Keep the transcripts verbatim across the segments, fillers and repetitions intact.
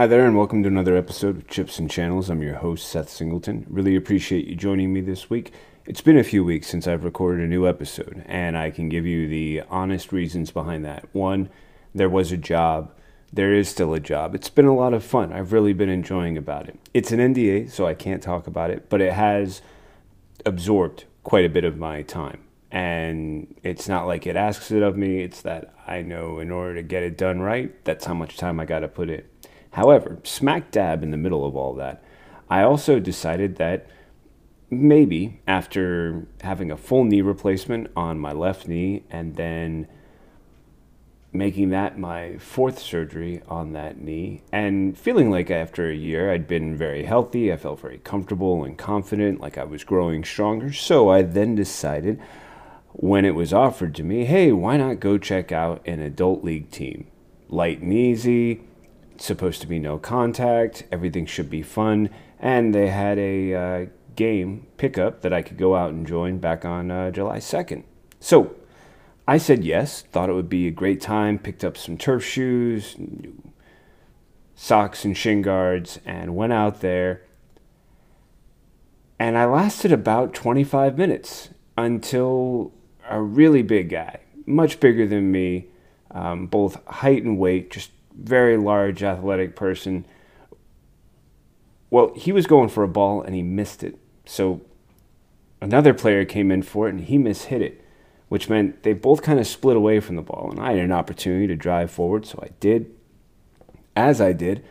Hi there and welcome to another episode of Chips and Channels. I'm your host, Seth Singleton. Really appreciate you joining me this week. It's been a few weeks since I've recorded a new episode, and I can give you the honest reasons behind that. One, there was a job. There is still a job. It's been a lot of fun. I've really been enjoying about it. It's an N D A, so I can't talk about it, but it has absorbed quite a bit of my time. And it's not like it asks it of me. It's that I know in order to get it done right, that's how much time I got to put in. However, smack dab in the middle of all that, I also decided that maybe after having a full knee replacement on my left knee and then making that my fourth surgery on that knee and feeling like after a year I'd been very healthy, I felt very comfortable and confident, like I was growing stronger. So I then decided when it was offered to me, hey, why not go check out an adult league team? Light and easy. Supposed to be no contact, everything should be fun, and they had a uh, game pickup that I could go out and join back on uh, July second. So I said yes, thought it would be a great time, picked up some turf shoes, new socks and shin guards, and went out there. And I lasted about twenty-five minutes until a really big guy, much bigger than me, um, both height and weight, just very large athletic person. Well, he was going for a ball and he missed it. So another player came in for it and he mishit it, which meant they both kind of split away from the ball. And I had an opportunity to drive forward, so I did. As I did,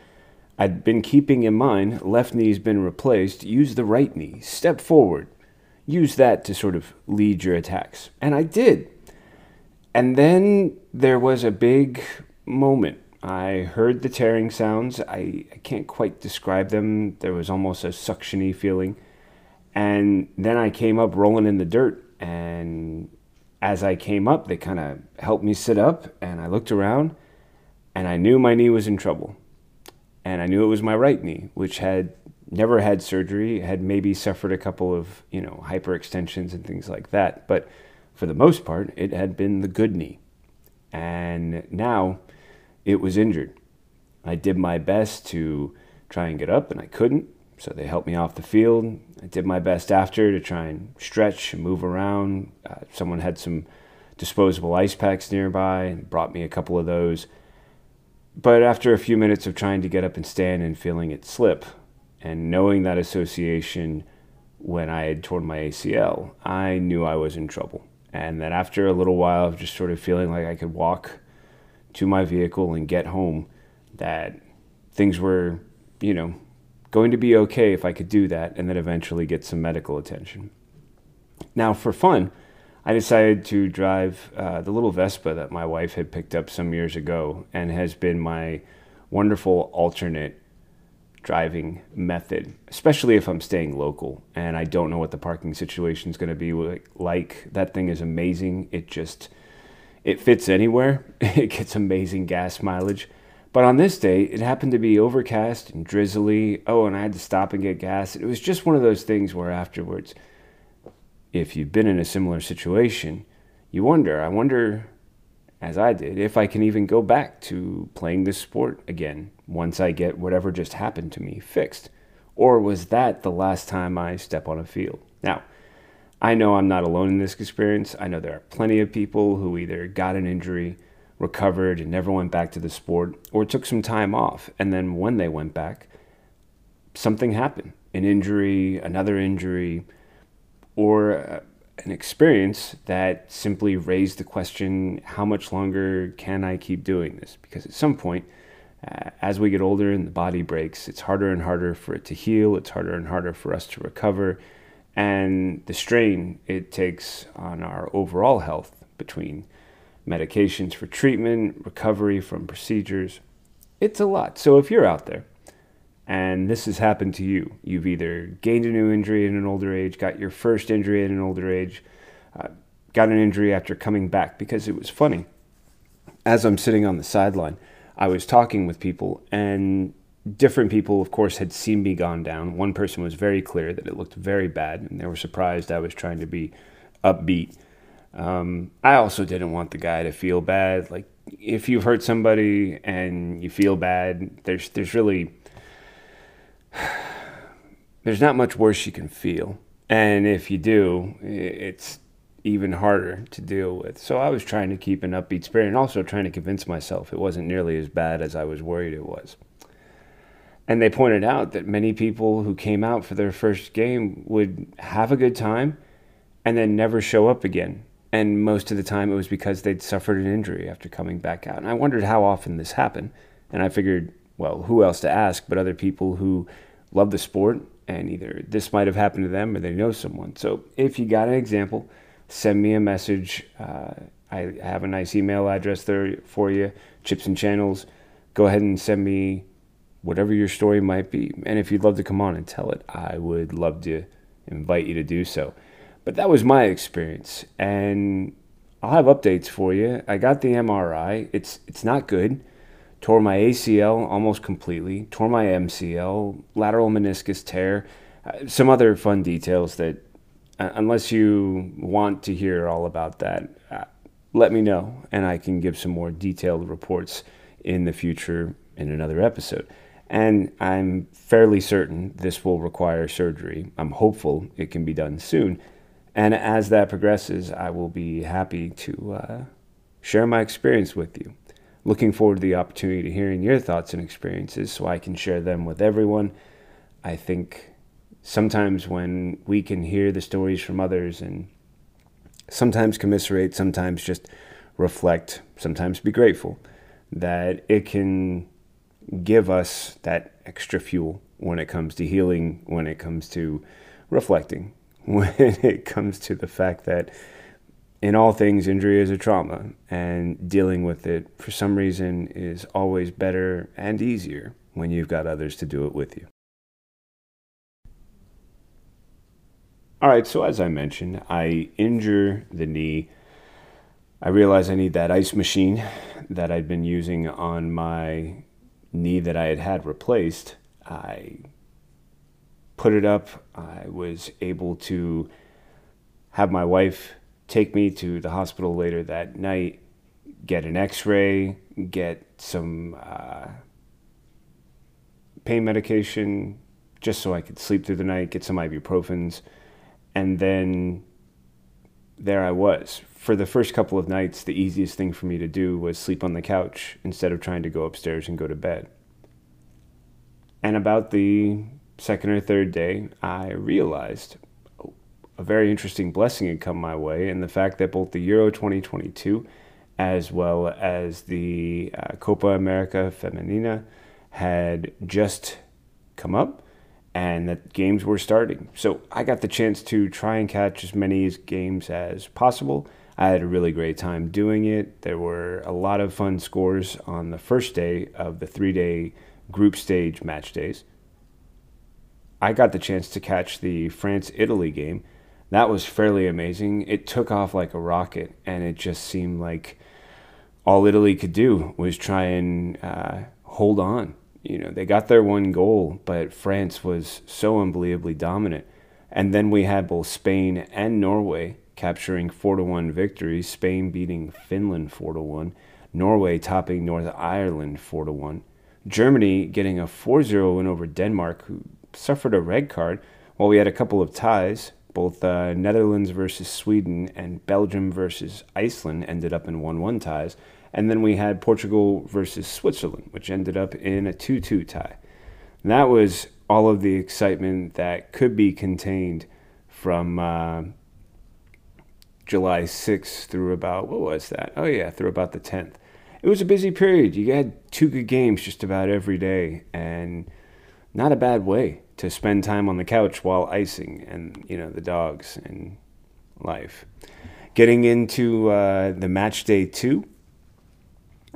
I'd been keeping in mind, left knee's been replaced, use the right knee, step forward, use that to sort of lead your attacks. And I did. And then there was a big moment. I heard the tearing sounds. I, I can't quite describe them. There was almost a suction-y feeling. And then I came up rolling in the dirt. And as I came up, they kind of helped me sit up. And I looked around. And I knew my knee was in trouble. And I knew it was my right knee, which had never had surgery, had maybe suffered a couple of, you know, hyperextensions and things like that. But for the most part, it had been the good knee. And now it was injured. I did my best to try and get up, and I couldn't, so they helped me off the field. I did my best after to try and stretch and move around. Uh, someone had some disposable ice packs nearby and brought me a couple of those. But after a few minutes of trying to get up and stand and feeling it slip, and knowing that association when I had torn my A C L, I knew I was in trouble. And that after a little while of just sort of feeling like I could walk to my vehicle and get home, that things were, you know, going to be okay if I could do that and then eventually get some medical attention. Now, for fun, I decided to drive uh, the little Vespa that my wife had picked up some years ago and has been my wonderful alternate driving method, especially if I'm staying local and I don't know what the parking situation is going to be like. That thing is amazing. It just... It fits anywhere. It gets amazing gas mileage. But on this day, it happened to be overcast and drizzly. Oh, and I had to stop and get gas. It was just one of those things where afterwards, if you've been in a similar situation, you wonder, I wonder, as I did, if I can even go back to playing this sport again once I get whatever just happened to me fixed. Or was that the last time I step on a field? Now, I know I'm not alone in this experience. I know there are plenty of people who either got an injury, recovered, and never went back to the sport, or took some time off. And then when they went back, something happened. An injury, another injury, or uh, an experience that simply raised the question, how much longer can I keep doing this? Because at some point, uh, as we get older and the body breaks, it's harder and harder for it to heal. It's harder and harder for us to recover. And the strain it takes on our overall health between medications for treatment, recovery from procedures, it's a lot. So if you're out there and this has happened to you, you've either gained a new injury at an older age, got your first injury at an older age, uh, got an injury after coming back, because it was funny. As I'm sitting on the sideline, I was talking with people, and different people, of course, had seen me gone down. One person was very clear that it looked very bad, and they were surprised I was trying to be upbeat. Um, I also didn't want the guy to feel bad, like, if you've hurt somebody and you feel bad, there's there's really there's not much worse you can feel. And if you do, it's even harder to deal with. So I was trying to keep an upbeat spirit and also trying to convince myself it wasn't nearly as bad as I was worried it was. And they pointed out that many people who came out for their first game would have a good time and then never show up again. And most of the time it was because they'd suffered an injury after coming back out. And I wondered how often this happened. And I figured, well, who else to ask but other people who love the sport, and either this might have happened to them or they know someone. So if you got an example, send me a message. Uh, I have a nice email address there for you, Chips and Channels. Go ahead and send me whatever your story might be. And if you'd love to come on and tell it, I would love to invite you to do so. But that was my experience, and I'll have updates for you. I got the M R I. It's it's not good. Tore my A C L almost completely. Tore my M C L, lateral meniscus tear. Uh, some other fun details that, uh, unless you want to hear all about that, uh, let me know, and I can give some more detailed reports in the future in another episode. And I'm fairly certain this will require surgery. I'm hopeful it can be done soon. And as that progresses, I will be happy to uh, share my experience with you. Looking forward to the opportunity to hearing your thoughts and experiences so I can share them with everyone. I think sometimes when we can hear the stories from others and sometimes commiserate, sometimes just reflect, sometimes be grateful, that it can give us that extra fuel when it comes to healing, when it comes to reflecting, when it comes to the fact that in all things, injury is a trauma, and dealing with it for some reason is always better and easier when you've got others to do it with you. All right, so as I mentioned, I injure the knee. I realize I need that ice machine that I'd been using on my knee that I had had replaced. I put it up. I was able to have my wife take me to the hospital later that night, get an x-ray, get some uh, pain medication just so I could sleep through the night, get some ibuprofens, and then there I was. For the first couple of nights, the easiest thing for me to do was sleep on the couch instead of trying to go upstairs and go to bed. And about the second or third day, I realized a very interesting blessing had come my way, and the fact that both the Euro twenty twenty-two as well as the uh, Copa America Femenina had just come up and that games were starting. So I got the chance to try and catch as many games as possible. I had a really great time doing it. There were a lot of fun scores on the first day of the three-day group stage match days. I got the chance to catch the France-Italy game. That was fairly amazing. It took off like a rocket, and it just seemed like all Italy could do was try and uh, hold on. You know, they got their one goal, but France was so unbelievably dominant. And then we had both Spain and Norway capturing four to one victories, Spain beating Finland four to one, Norway topping North Ireland four to one, Germany getting a four zero win over Denmark, who suffered a red card, while we had a couple of ties. Both uh, Netherlands versus Sweden and Belgium versus Iceland ended up in one one ties. And then we had Portugal versus Switzerland, which ended up in a two two tie. And that was all of the excitement that could be contained from uh, July sixth through about, what was that? Oh yeah, through about the tenth. It was a busy period. You had two good games just about every day, and not a bad way to spend time on the couch while icing and, you know, the dogs and life. Getting into uh, the match day two,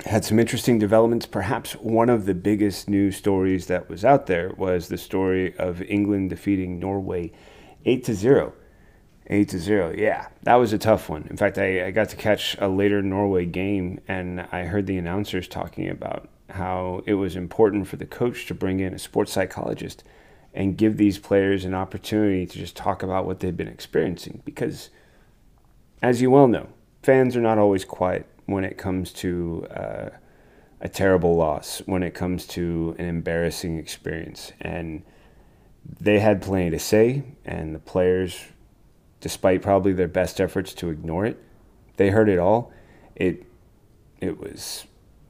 had some interesting developments. Perhaps one of the biggest news stories that was out there was the story of England defeating Norway eight to zero. eight to zero, yeah, that was a tough one. In fact, I, I got to catch a later Norway game, and I heard the announcers talking about how it was important for the coach to bring in a sports psychologist and give these players an opportunity to just talk about what they've been experiencing. Because, as you well know, fans are not always quiet when it comes to uh, a terrible loss, when it comes to an embarrassing experience. And they had plenty to say, and the players, despite probably their best efforts to ignore it, they heard it all. It it was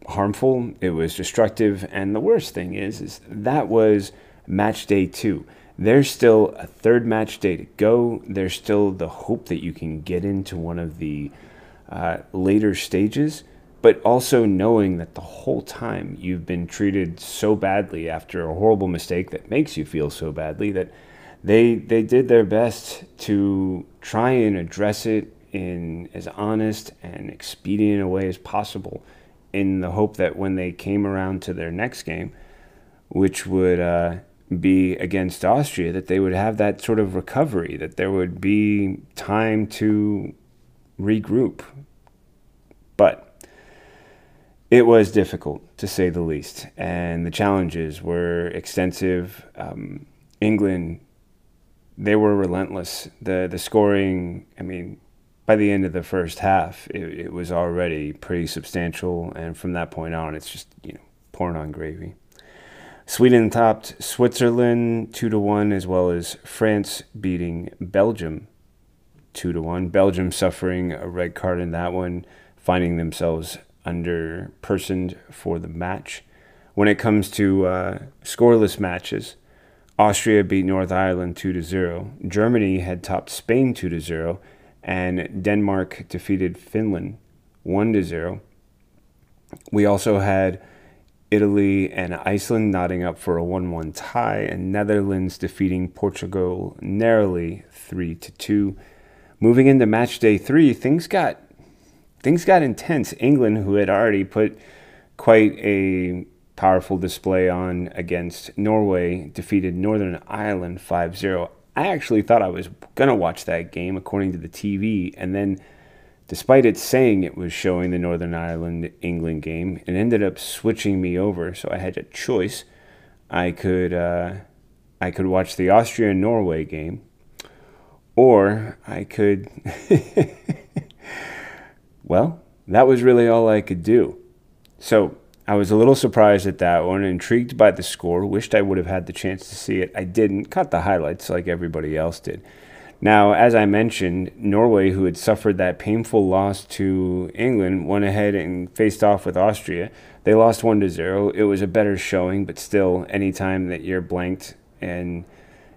harmful, it was destructive, and the worst thing is, is that was match day two. There's still a third match day to go. There's still the hope that you can get into one of the uh, later stages, but also knowing that the whole time you've been treated so badly after a horrible mistake that makes you feel so badly, that they they did their best to try and address it in as honest and expedient a way as possible, in the hope that when they came around to their next game, which would uh, be against Austria, that they would have that sort of recovery, that there would be time to regroup. But it was difficult, to say the least, and the challenges were extensive. Um, England, they were relentless. The, the scoring, I mean, by the end of the first half, it, it was already pretty substantial, and from that point on, it's just, you know, pouring on gravy. Sweden topped Switzerland two to one, as well as France beating Belgium two to one. Belgium suffering a red card in that one, finding themselves under-personed for the match. When it comes to uh, scoreless matches, Austria beat North Ireland two to zero. Germany had topped Spain two to zero, and Denmark defeated Finland one to zero. We also had Italy and Iceland knotting up for a one one tie, and Netherlands defeating Portugal narrowly three to two. Moving into match day three, things got things got intense. England, who had already put quite a powerful display on against Norway, defeated Northern Ireland five zero. I actually thought I was going to watch that game according to the T V, and then despite it saying it was showing the Northern Ireland-England game, it ended up switching me over, so I had a choice. I could uh, I could watch the Austria-Norway game, or I could... well, that was really all I could do. So I was a little surprised at that one, intrigued by the score, wished I would have had the chance to see it. I didn't, caught the highlights like everybody else did. Now, as I mentioned, Norway, who had suffered that painful loss to England, went ahead and faced off with Austria. They lost one to zero. It was a better showing, but still, any time that you're blanked and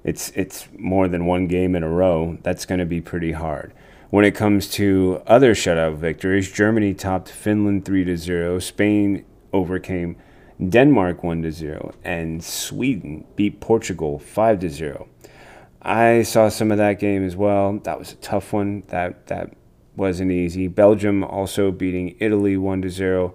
it's it's more than one game in a row, that's going to be pretty hard. When it comes to other shutout victories, Germany topped Finland three to zero, Spain overcame Denmark one to zero, and Sweden beat Portugal five to zero. I saw some of that game as well. That was a tough one. That that wasn't easy. Belgium also beating Italy one to zero.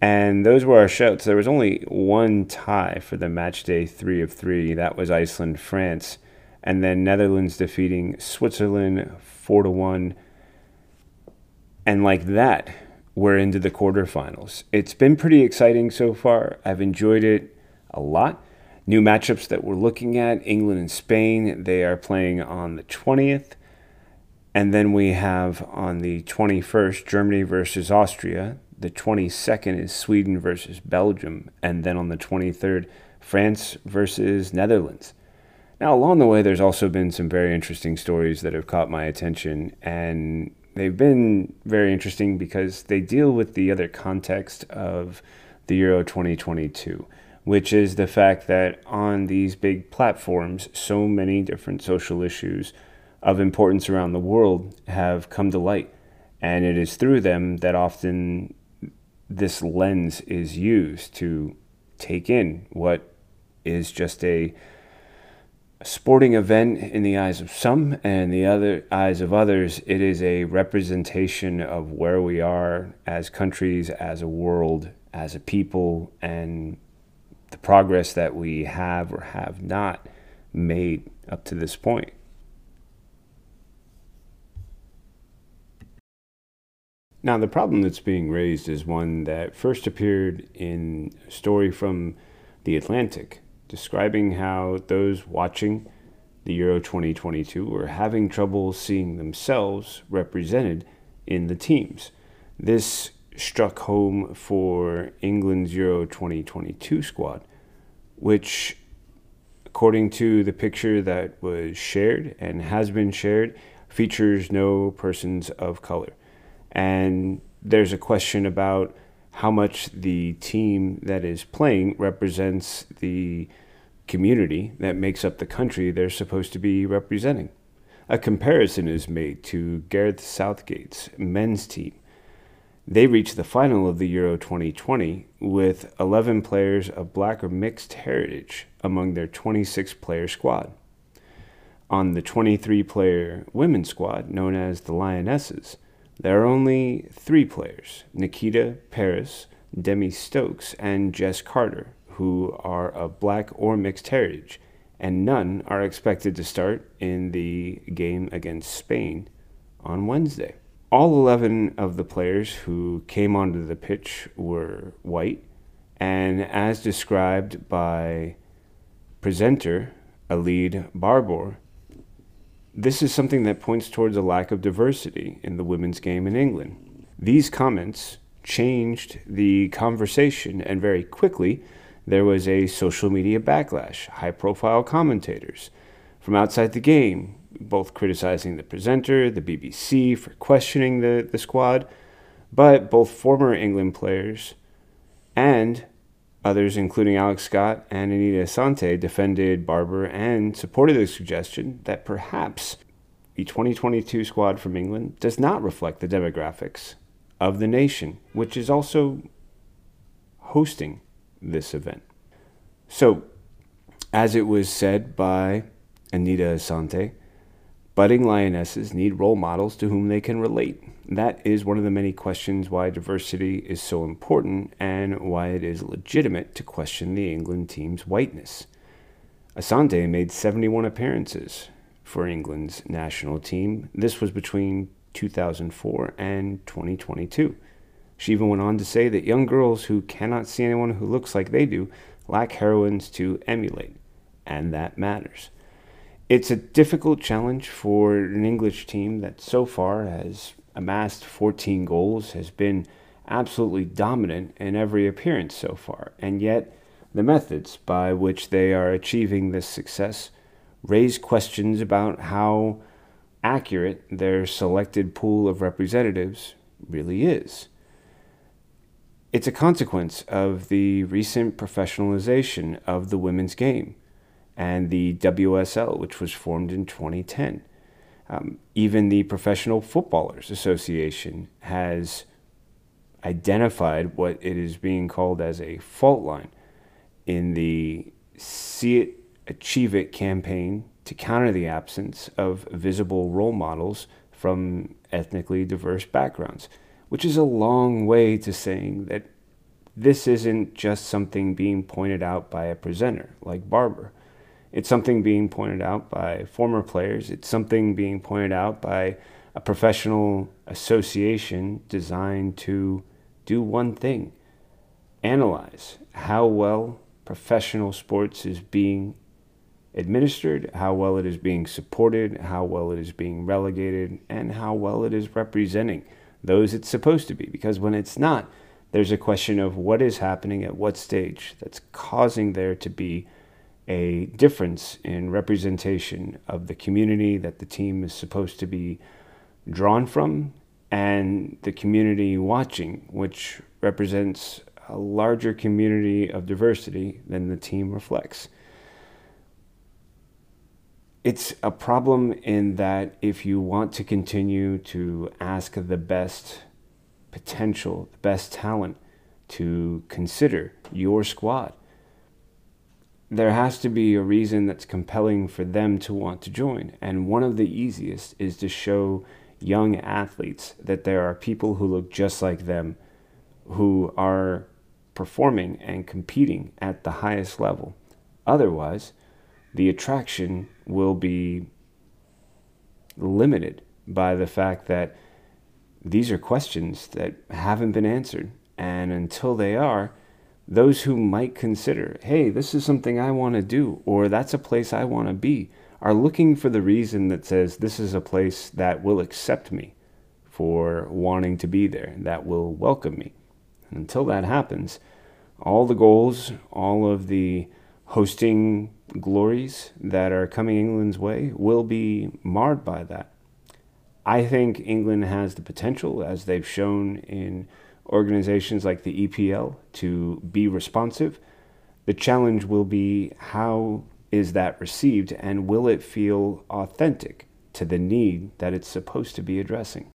And those were our shouts. There was only one tie for the match day three of three. That was Iceland-France. And then Netherlands defeating Switzerland four to one. And like that, we're into the quarterfinals. It's been pretty exciting so far. I've enjoyed it a lot. New matchups that we're looking at, England and Spain, they are playing on the twentieth. And then we have on the twenty-first, Germany versus Austria. The twenty-second is Sweden versus Belgium. And then on the twenty-third, France versus Netherlands. Now, along the way, there's also been some very interesting stories that have caught my attention. And they've been very interesting because they deal with the other context of the Euro twenty twenty-two. Which is the fact that on these big platforms, so many different social issues of importance around the world have come to light. And it is through them that often this lens is used to take in what is just a sporting event in the eyes of some, and the other eyes of others, it is a representation of where we are as countries, as a world, as a people, and the progress that we have or have not made up to this point. Now, the problem that's being raised is one that first appeared in a story from The Atlantic, describing how those watching the Euro twenty twenty-two were having trouble seeing themselves represented in the teams. This struck home for England's Euro twenty twenty-two squad, which, according to the picture that was shared and has been shared, features no persons of color. And there's a question about how much the team that is playing represents the community that makes up the country they're supposed to be representing. A comparison is made to Gareth Southgate's men's team. They reached the final of the Euro twenty twenty with eleven players of black or mixed heritage among their twenty-six player squad. On the twenty-three player women's squad, known as the Lionesses, there are only three players, Nikita Parris, Demi Stokes, and Jess Carter, who are of black or mixed heritage, and none are expected to start in the game against Spain on Wednesday. All eleven of the players who came onto the pitch were white, and as described by presenter Aled Barbour, this is something that points towards a lack of diversity in the women's game in England. These comments changed the conversation, and very quickly there was a social media backlash, high-profile commentators from outside the game, both criticizing the presenter, the B B C, for questioning the, the squad, but both former England players and others, including Alex Scott and Anita Asante, defended Barbour and supported the suggestion that perhaps the twenty twenty-two squad from England does not reflect the demographics of the nation, which is also hosting this event. So, as it was said by Anita Asante, budding Lionesses need role models to whom they can relate. That is one of the many questions why diversity is so important and why it is legitimate to question the England team's whiteness. Asante made seventy-one appearances for England's national team. This was between two thousand four and twenty twenty-two. She even went on to say that young girls who cannot see anyone who looks like they do lack heroines to emulate, and that matters. It's a difficult challenge for an English team that so far has amassed fourteen goals, has been absolutely dominant in every appearance so far, and yet the methods by which they are achieving this success raise questions about how accurate their selected pool of representatives really is. It's a consequence of the recent professionalization of the women's game and the W S L, which was formed in twenty ten. Um, even the Professional Footballers Association has identified what it is being called as a fault line in the See It, Achieve It campaign to counter the absence of visible role models from ethnically diverse backgrounds, which is a long way to saying that this isn't just something being pointed out by a presenter like Barbour. It's something being pointed out by former players. It's something being pointed out by a professional association designed to do one thing: analyze how well professional sports is being administered, how well it is being supported, how well it is being relegated, and how well it is representing those it's supposed to be. Because when it's not, there's a question of what is happening at what stage that's causing there to be a difference in representation of the community that the team is supposed to be drawn from and the community watching, which represents a larger community of diversity than the team reflects. It's a problem in that if you want to continue to ask the best potential, the best talent to consider your squad, there has to be a reason that's compelling for them to want to join. And one of the easiest is to show young athletes that there are people who look just like them who are performing and competing at the highest level. Otherwise, the attraction will be limited by the fact that these are questions that haven't been answered. And until they are, those who might consider, hey, this is something I want to do, or that's a place I want to be, are looking for the reason that says this is a place that will accept me for wanting to be there that will welcome me. And until that happens, all the goals, all of the hosting glories that are coming England's way will be marred by that. I think England has the potential, as they've shown in organizations like the E P L, to be responsive. The challenge will be, how is that received, and will it feel authentic to the need that it's supposed to be addressing?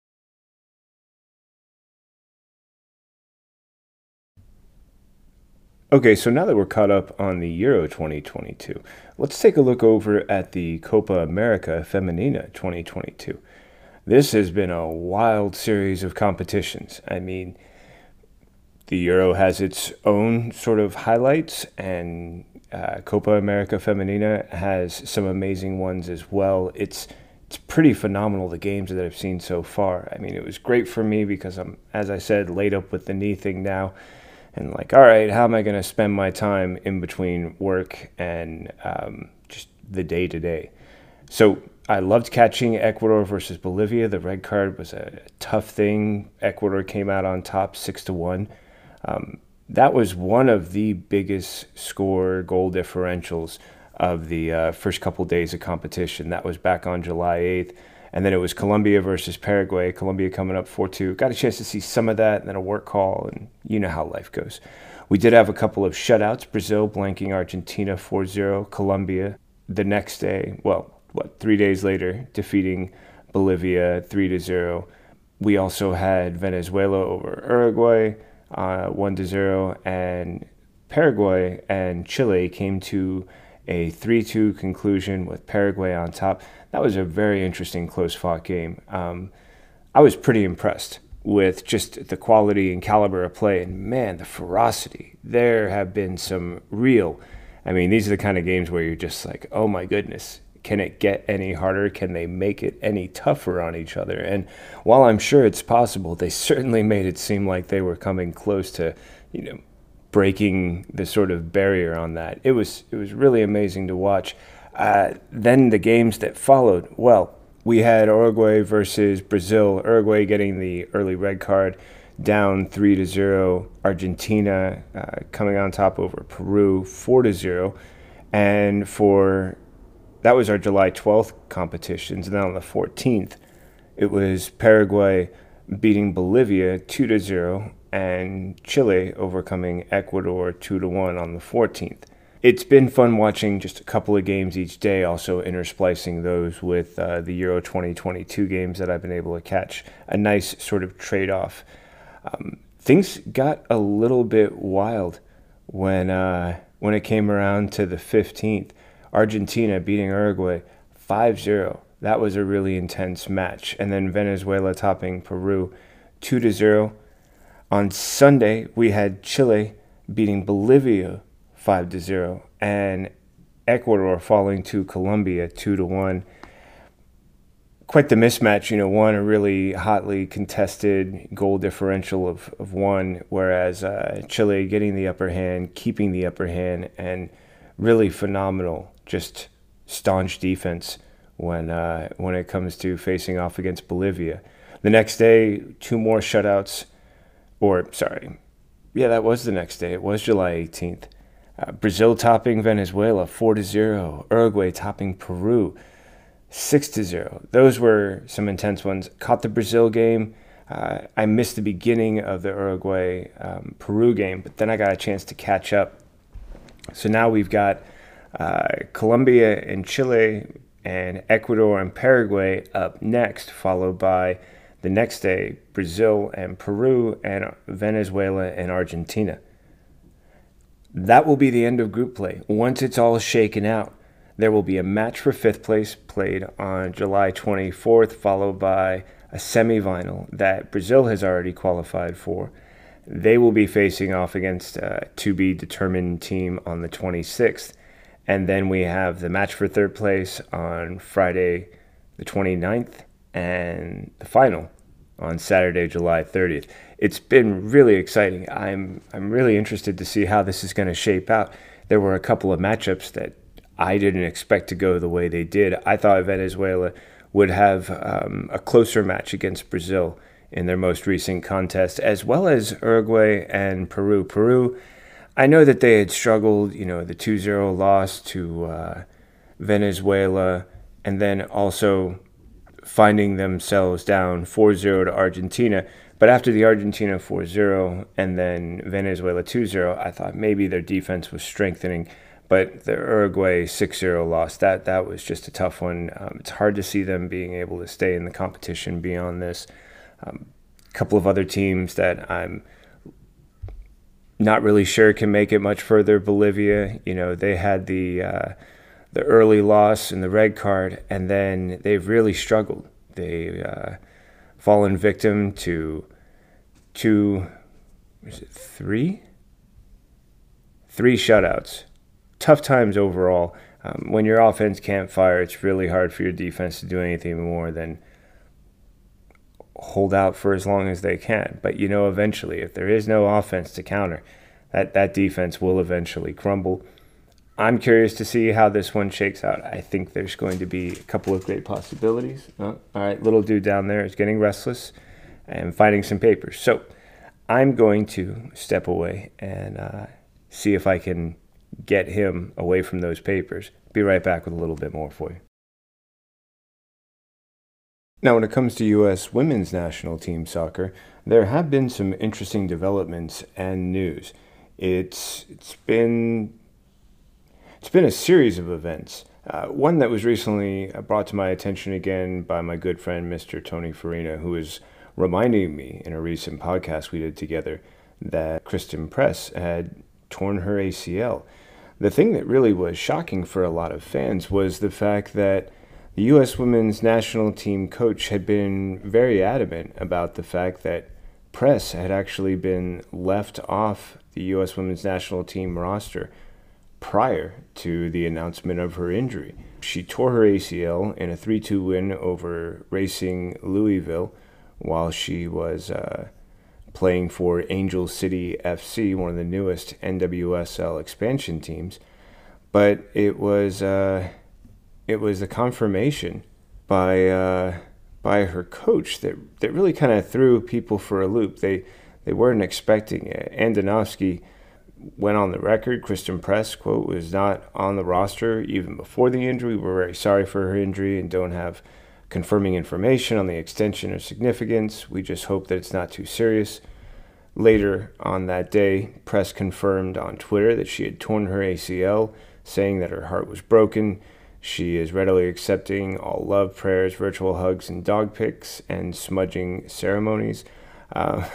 Okay, so now that we're caught up on the Euro twenty twenty-two, let's take a look over at the Copa America Femenina twenty twenty-two. This has been a wild series of competitions. I mean, the Euro has its own sort of highlights, and uh, Copa America Femenina has some amazing ones as well. It's it's pretty phenomenal, the games that I've seen so far. I mean, it was great for me because I'm, as I said, laid up with the knee thing now. And like, all right, how am I going to spend my time in between work and um, just the day-to-day? So I loved catching Ecuador versus Bolivia. The red card was a tough thing. Ecuador came out on top six to one. Um, that was one of the biggest score goal differentials of the uh, first couple days of competition. That was back on July eighth. And then it was Colombia versus Paraguay. Colombia coming up four two. Got a chance to see some of that, and then a work call, and you know how life goes. We did have a couple of shutouts. Brazil blanking Argentina four zero. Colombia the next day, well, what, three days later, defeating Bolivia three to zero. We also had Venezuela over Uruguay uh, one to zero. And Paraguay and Chile came to a three two conclusion with Paraguay on top. That was a very interesting, close-fought game. Um, I was pretty impressed with just the quality and caliber of play, and man, the ferocity. There have been some real, I mean, these are the kind of games where you're just like, oh my goodness, can it get any harder? Can they make it any tougher on each other? And while I'm sure it's possible, they certainly made it seem like they were coming close to, you know, breaking the sort of barrier on that. It was it was really amazing to watch. Uh, then the games that followed, well, we had Uruguay versus Brazil. Uruguay getting the early red card, down three to zero. Argentina uh, coming on top over Peru four to zero. And for, that was our July twelfth competitions. And then on the fourteenth, it was Paraguay beating Bolivia two to zero and Chile overcoming Ecuador two to one on the fourteenth. It's been fun watching just a couple of games each day, also intersplicing those with uh, the Euro twenty twenty-two games that I've been able to catch. A nice sort of trade-off. Um, things got a little bit wild when uh, when it came around to the fifteenth. Argentina beating Uruguay five zero. That was a really intense match. And then Venezuela topping Peru two to zero. On Sunday, we had Chile beating Bolivia five to zero, and Ecuador falling to Colombia two to one. Quite the mismatch, you know, one a really hotly contested goal differential of, of one, whereas uh, Chile getting the upper hand, keeping the upper hand, and really phenomenal, just staunch defense when, uh, when it comes to facing off against Bolivia. The next day, two more shutouts, or sorry, yeah, that was the next day. It was July eighteenth. Uh, Brazil topping Venezuela four to zero, Uruguay topping Peru six to zero. Those were some intense ones. Caught the Brazil game. Uh, I missed the beginning of the Uruguay um, Peru game, but then I got a chance to catch up. So now we've got uh, Colombia and Chile and Ecuador and Paraguay up next, followed by the next day Brazil and Peru and Venezuela and Argentina. That will be the end of group play. Once it's all shaken out, there will be a match for fifth place played on July twenty-fourth, followed by a semifinal that Brazil has already qualified for. They will be facing off against a to-be-determined team on the twenty-sixth. And then we have the match for third place on Friday the twenty-ninth and the final on Saturday, July thirtieth. It's been really exciting. I'm I'm really interested to see how this is going to shape out. There were a couple of matchups that I didn't expect to go the way they did. I thought Venezuela would have um, a closer match against Brazil. in their most recent contest, as well as Uruguay and Peru. Peru, I know that they had struggled, you know, the two zero loss to uh, Venezuela, and then also finding themselves down four zero to Argentina. But after the Argentina four zero and then Venezuela two zero, I thought maybe their defense was strengthening. But the Uruguay six zero loss, that, that was just a tough one. Um, it's hard to see them being able to stay in the competition beyond this. A um, couple of other teams that I'm not really sure can make it much further. Bolivia, you know, they had the uh, the early loss and the red card, and then they've really struggled. They uh, fallen victim to two, is it three? Three shutouts. Tough times overall. Um, when your offense can't fire, it's really hard for your defense to do anything more than hold out for as long as they can. But, you know, eventually, if there is no offense to counter, that, that defense will eventually crumble. I'm curious to see how this one shakes out. I think there's going to be a couple of great possibilities. Oh, all right, little dude down there is getting restless and finding some papers. So I'm going to step away and uh, see if I can get him away from those papers. Be right back with a little bit more for you. Now, when it comes to U S women's national team soccer, there have been some interesting developments and news. It's it's been it's been a series of events. Uh, one that was recently brought to my attention again by my good friend Mister Tony Farina, who was reminding me in a recent podcast we did together that Christen Press had torn her A C L. The thing that really was shocking for a lot of fans was the fact that the U S women's national team coach had been very adamant about the fact that Press had actually been left off the U S women's national team roster prior to the announcement of her injury. She tore her A C L in a three two win over Racing Louisville while she was uh, playing for Angel City F C, one of the newest N W S L expansion teams. But it was... Uh, It was the confirmation by uh, by her coach that, that really kind of threw people for a loop. They they weren't expecting it. Andonovski went on the record. Christen Press, quote, was not on the roster even before the injury. We're very sorry for her injury and don't have confirming information on the extension or significance. We just hope that it's not too serious. Later on that day, Press confirmed on Twitter that she had torn her A C L, saying that her heart was broken. She is readily accepting all love, prayers, virtual hugs, and dog pics, and smudging ceremonies. Uh,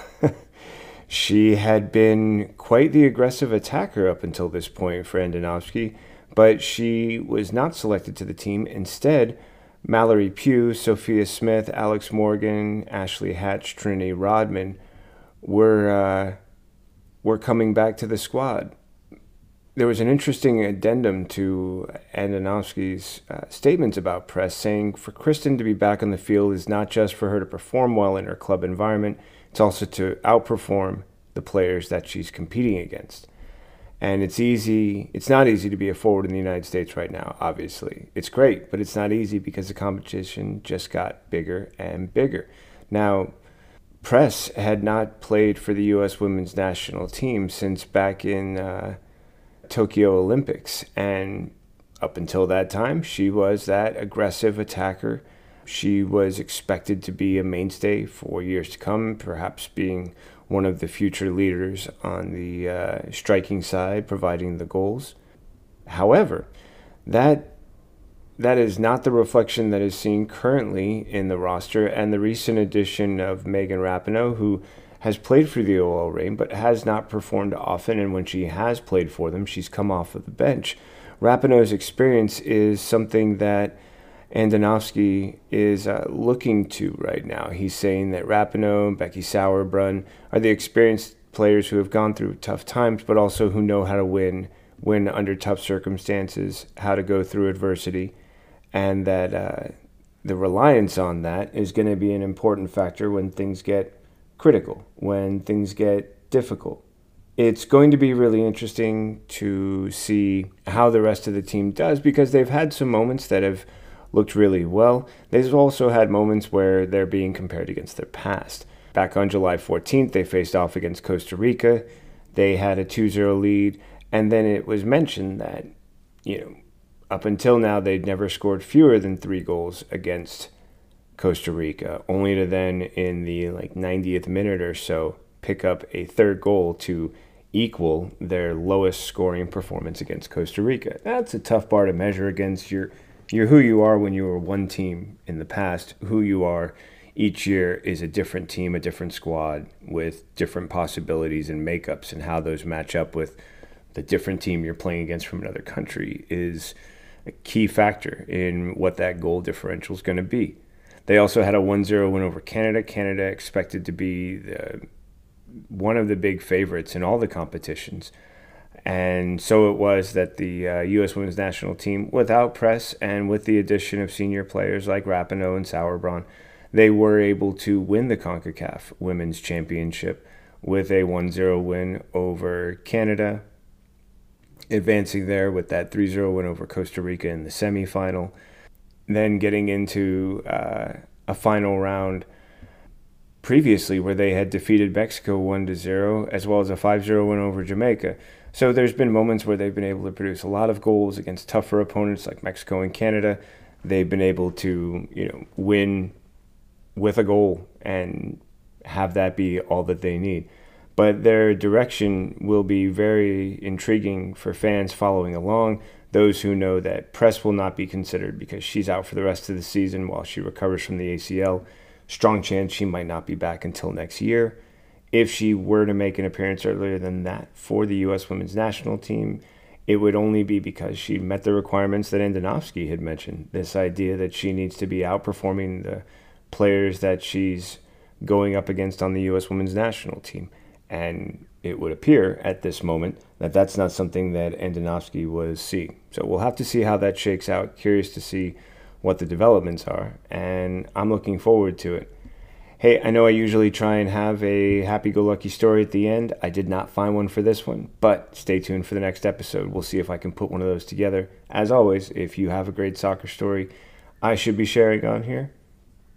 she had been quite the aggressive attacker up until this point for Andonovski, but she was not selected to the team. Instead, Mallory Pugh, Sophia Smith, Alex Morgan, Ashley Hatch, Trinity Rodman were uh, were coming back to the squad. There was an interesting addendum to Andonovski's uh, statements about Press, saying for Christen to be back on the field is not just for her to perform well in her club environment, it's also to outperform the players that she's competing against. And it's easy, it's not easy to be a forward in the United States right now, obviously. It's great, but it's not easy because the competition just got bigger and bigger. Now, Press had not played for the U S women's national team since back in... Uh, Tokyo Olympics, and up until that time she was that aggressive attacker. She was expected to be a mainstay for years to come, perhaps being one of the future leaders on the uh, striking side, providing the goals. However, that that is not the reflection that is seen currently in the roster, and the recent addition of Megan Rapinoe, who has played for the O L Reign, but has not performed often, and when she has played for them, she's come off of the bench. Rapinoe's experience is something that Andonovski is uh, looking to right now. He's saying that Rapinoe, Becky Sauerbrunn are the experienced players who have gone through tough times, but also who know how to win, win under tough circumstances, how to go through adversity, and that uh, the reliance on that is going to be an important factor when things get critical, when things get difficult. It's going to be really interesting to see how the rest of the team does, because they've had some moments that have looked really well. They've also had moments where they're being compared against their past. Back on July fourteenth, they faced off against Costa Rica. They had a two zero lead, and then it was mentioned that, you know, up until now, they'd never scored fewer than three goals against Costa Rica, only to then, in the like ninetieth minute or so, pick up a third goal to equal their lowest scoring performance against Costa Rica. That's a tough bar to measure against your, your who you are when you were one team in the past. Who you are each year is a different team, a different squad with different possibilities and makeups, and how those match up with the different team you're playing against from another country is a key factor in what that goal differential is going to be. They also had a one zero win over Canada. Canada expected to be the, one of the big favorites in all the competitions. And so it was that the uh, U S women's national team, without Press and with the addition of senior players like Rapinoe and Sauerbrunn, they were able to win the CONCACAF Women's Championship with a one zero win over Canada, advancing there with that three zero win over Costa Rica in the semifinal. Then getting into uh, a final round previously where they had defeated Mexico one to zero, as well as a five zero win over Jamaica. So there's been moments where they've been able to produce a lot of goals against tougher opponents like Mexico and Canada. They've been able to, you know, win with a goal and have that be all that they need. But their direction will be very intriguing for fans following along, those who know that Press will not be considered because she's out for the rest of the season while she recovers from the A C L. Strong chance she might not be back until next year. If she were to make an appearance earlier than that for the U S women's national team, it would only be because she met the requirements that Andonovski had mentioned, this idea that she needs to be outperforming the players that she's going up against on the U S women's national team. And it would appear at this moment that that's not something that Andonovski was seeing. So we'll have to see how that shakes out. Curious to see what the developments are, and I'm looking forward to it. Hey, I know I usually try and have a happy-go-lucky story at the end. I did not find one for this one, but stay tuned for the next episode. We'll see if I can put one of those together. As always, if you have a great soccer story I should be sharing on here,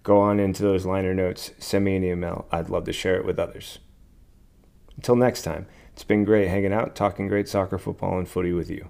go on into those liner notes, send me an email. I'd love to share it with others. Until next time, it's been great hanging out, talking great soccer, football, and footy with you.